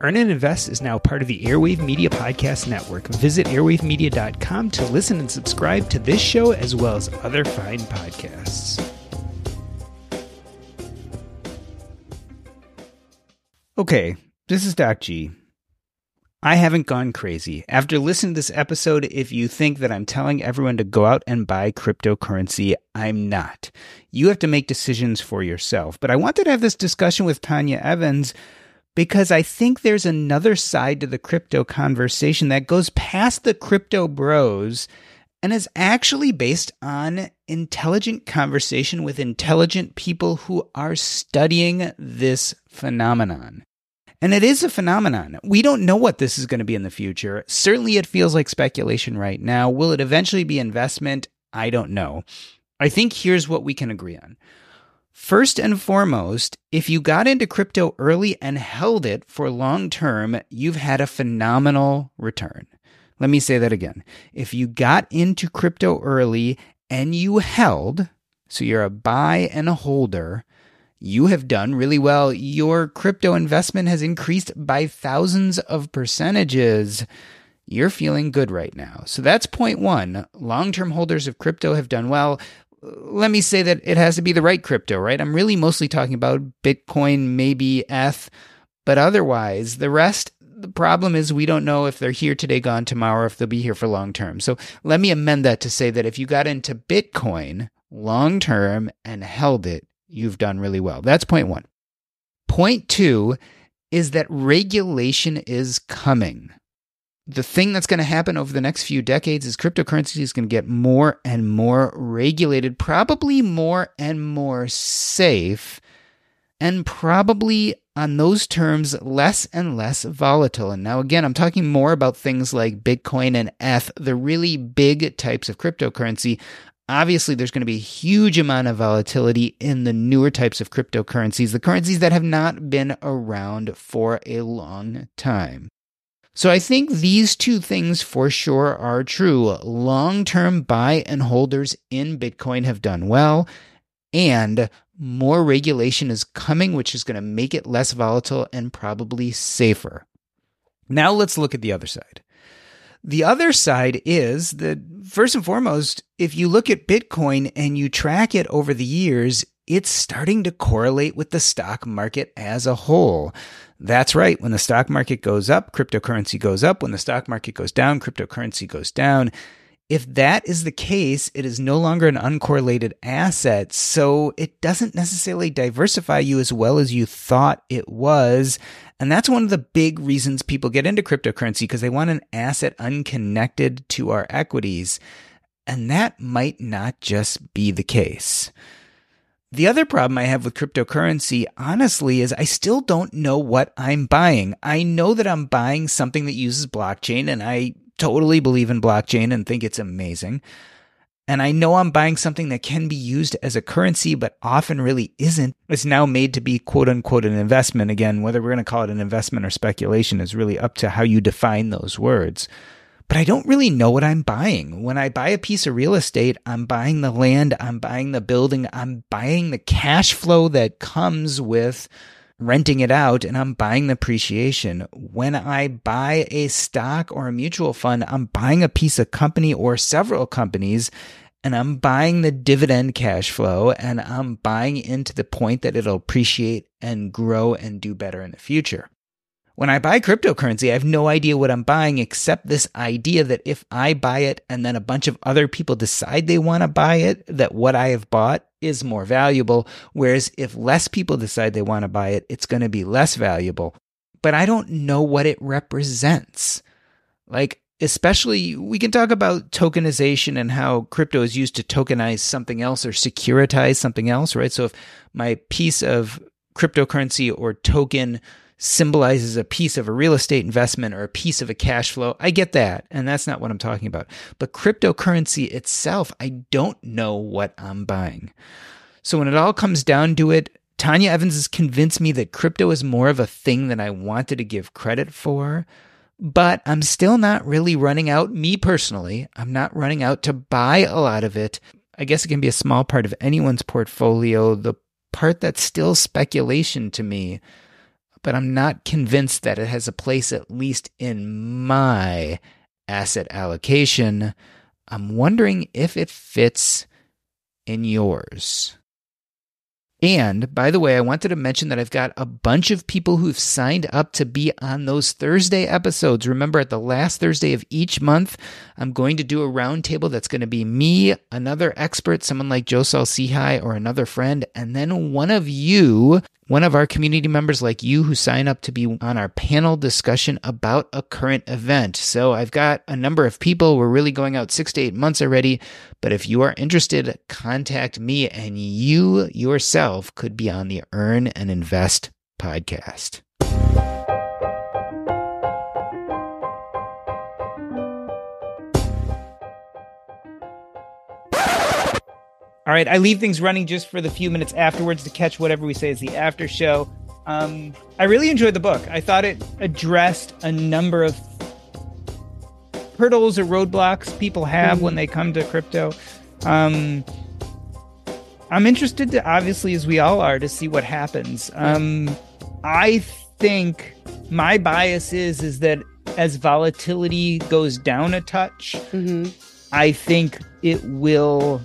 Earn and Invest is now part of the Airwave Media Podcast Network. Visit airwave media dot com to listen and subscribe to this show as well as other fine podcasts. Okay, this is Doc G. I haven't gone crazy. After listening to this episode, if you think that I'm telling everyone to go out and buy cryptocurrency, I'm not. You have to make decisions for yourself. But I wanted to have this discussion with Tonya Evans because I think there's another side to the crypto conversation that goes past the crypto bros and is actually based on intelligent conversation with intelligent people who are studying this phenomenon. And it is a phenomenon. We don't know what this is going to be in the future. Certainly, it feels like speculation right now. Will it eventually be investment? I don't know. I think here's what we can agree on. First and foremost, if you got into crypto early and held it for long term, you've had a phenomenal return. Let me say that again. If you got into crypto early and you held, so you're a buy and a holder, you have done really well. Your crypto investment has increased by thousands of percentages. You're feeling good right now. So that's point one. Long-term holders of crypto have done well. Let me say that it has to be the right crypto, right? I'm really mostly talking about Bitcoin, maybe E T H, but otherwise, the rest, the problem is we don't know if they're here today, gone tomorrow, if they'll be here for long-term. So let me amend that to say that if you got into Bitcoin long-term and held it, you've done really well. That's point one. Point two is that regulation is coming. The thing that's going to happen over the next few decades is cryptocurrency is going to get more and more regulated, probably more and more safe, and probably on those terms, less and less volatile. And now, again, I'm talking more about things like Bitcoin and E T H, the really big types of cryptocurrency. Obviously, there's going to be a huge amount of volatility in the newer types of cryptocurrencies, the currencies that have not been around for a long time. So I think these two things for sure are true. Long-term buy and holders in Bitcoin have done well, and more regulation is coming, which is going to make it less volatile and probably safer. Now let's look at the other side. The other side is that, first and foremost, if you look at Bitcoin and you track it over the years, it's starting to correlate with the stock market as a whole. That's right. When the stock market goes up, cryptocurrency goes up. When the stock market goes down, cryptocurrency goes down. If that is the case, it is no longer an uncorrelated asset, so it doesn't necessarily diversify you as well as you thought it was. And that's one of the big reasons people get into cryptocurrency, because they want an asset unconnected to our equities. And that might not just be the case. The other problem I have with cryptocurrency, honestly, is I still don't know what I'm buying. I know that I'm buying something that uses blockchain, and I totally believe in blockchain and think it's amazing. And I know I'm buying something that can be used as a currency, but often really isn't. It's now made to be quote unquote an investment. Again, whether we're going to call it an investment or speculation is really up to how you define those words. But I don't really know what I'm buying. When I buy a piece of real estate, I'm buying the land, I'm buying the building, I'm buying the cash flow that comes with renting it out, and I'm buying the appreciation. When I buy a stock or a mutual fund, I'm buying a piece of company or several companies, and I'm buying the dividend cash flow, and I'm buying into the point that it'll appreciate and grow and do better in the future. When I buy cryptocurrency, I have no idea what I'm buying except this idea that if I buy it and then a bunch of other people decide they want to buy it, that what I have bought is more valuable. Whereas if less people decide they want to buy it, it's going to be less valuable. But I don't know what it represents. Like, especially, we can talk about tokenization and how crypto is used to tokenize something else or securitize something else, right? So if my piece of cryptocurrency or token symbolizes a piece of a real estate investment or a piece of a cash flow, I get that. And that's not what I'm talking about. But cryptocurrency itself, I don't know what I'm buying. So when it all comes down to it, Tonya Evans has convinced me that crypto is more of a thing than I wanted to give credit for. But I'm still not really running out, me personally, I'm not running out to buy a lot of it. I guess it can be a small part of anyone's portfolio, the part that's still speculation to me. But I'm not convinced that it has a place, at least in my asset allocation. I'm wondering if it fits in yours. And by the way, I wanted to mention that I've got a bunch of people who've signed up to be on those Thursday episodes. Remember, at the last Thursday of each month, I'm going to do a roundtable that's going to be me, another expert, someone like Joe Salcihai or another friend, and then one of you, one of our community members like you who sign up to be on our panel discussion about a current event. So I've got a number of people. We're really going out six to eight months already. But if you are interested, contact me, and you yourself could be on the Earn and Invest podcast. All right, I leave things running just for the few minutes afterwards to catch whatever we say is the after show. Um, I really enjoyed the book. I thought it addressed a number of hurdles or roadblocks people have when they come to crypto. Um, I'm interested to, obviously, as we all are, to see what happens. Um, I think my bias is, is that as volatility goes down a touch, mm-hmm. I think it will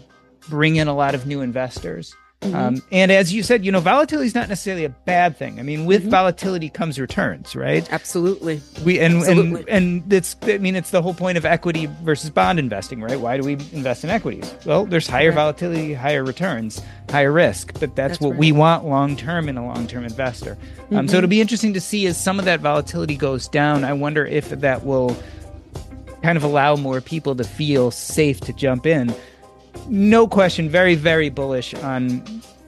bring in a lot of new investors. Mm-hmm. Um, and as you said, you know, volatility is not necessarily a bad thing. I mean, with mm-hmm. volatility comes returns, right? Absolutely. We and, Absolutely. and and it's I mean, it's the whole point of equity versus bond investing, right? Why do we invest in equities? Well, there's higher right. volatility, higher returns, higher risk, but that's, that's what right. we want long-term in a long-term investor. Mm-hmm. Um, so it'll be interesting to see as some of that volatility goes down. I wonder if that will kind of allow more people to feel safe to jump in. No question, very, very bullish on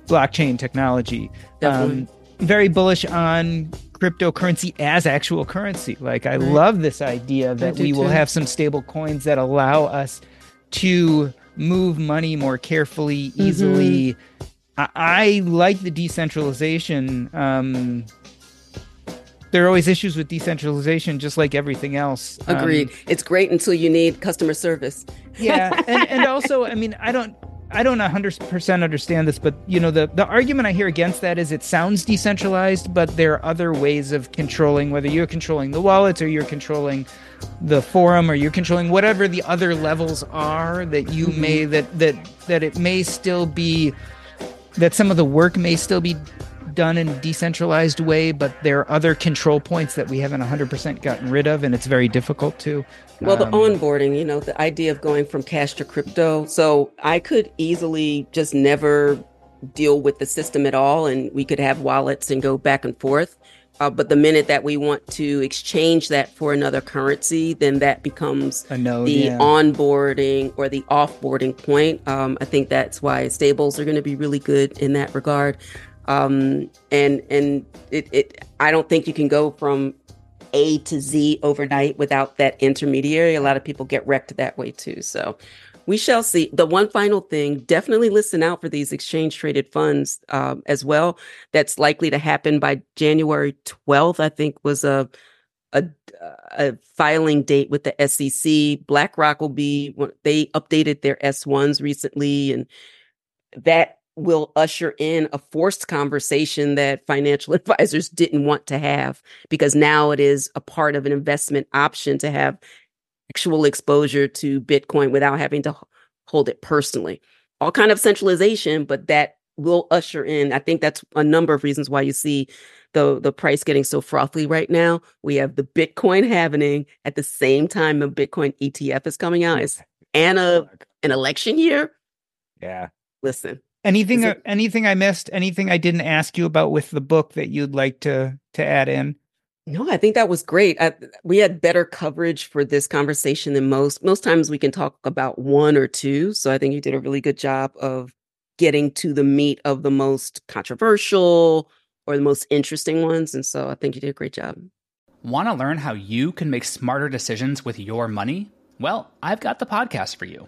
blockchain technology. Um, very bullish on cryptocurrency as actual currency. Like, I right. love this idea that we too. will have some stable coins that allow us to move money more carefully, easily. Mm-hmm. I, I like the decentralization. Um, there are always issues with decentralization, just like everything else. Agreed. Um, it's great until you need customer service. Yeah. And, and also, I mean, I don't I don't one hundred percent understand this, but, you know, the, the argument I hear against that is it sounds decentralized, but there are other ways of controlling, whether you're controlling the wallets or you're controlling the forum or you're controlling whatever the other levels are that you mm-hmm. may, that, that, that it may still be, that some of the work may still be done in a decentralized way, but there are other control points that we haven't one hundred percent gotten rid of, and it's very difficult to. Well, um, the onboarding, you know, the idea of going from cash to crypto. So I could easily just never deal with the system at all, and we could have wallets and go back and forth. Uh, but the minute that we want to exchange that for another currency, then that becomes a node, the yeah. onboarding or the offboarding point. Um, I think that's why stables are going to be really good in that regard. Um, and, and it, it, I don't think you can go from A to Z overnight without that intermediary. A lot of people get wrecked that way too. So, We shall see. The one final thing, definitely listen out for these exchange traded funds um, as well. That's likely to happen by January twelfth, I think was a, a, a filing date with the S E C. BlackRock will be, they updated their S ones recently, and that will usher in a forced conversation that financial advisors didn't want to have, because now it is a part of an investment option to have actual exposure to Bitcoin without having to hold it personally. All kind of centralization, but that will usher in. I think that's a number of reasons why you see the, the price getting so frothy right now. We have the Bitcoin halvening at the same time the Bitcoin E T F is coming out. It's and a, an election year. Yeah. Listen. Anything it, anything I missed, anything I didn't ask you about with the book that you'd like to to add in? No, I think that was great. I, we had better coverage for this conversation than most. Most times we can talk about one or two. So I think you did a really good job of getting to the meat of the most controversial or the most interesting ones. And so I think you did a great job. Want to learn how you can make smarter decisions with your money? Well, I've got the podcast for you.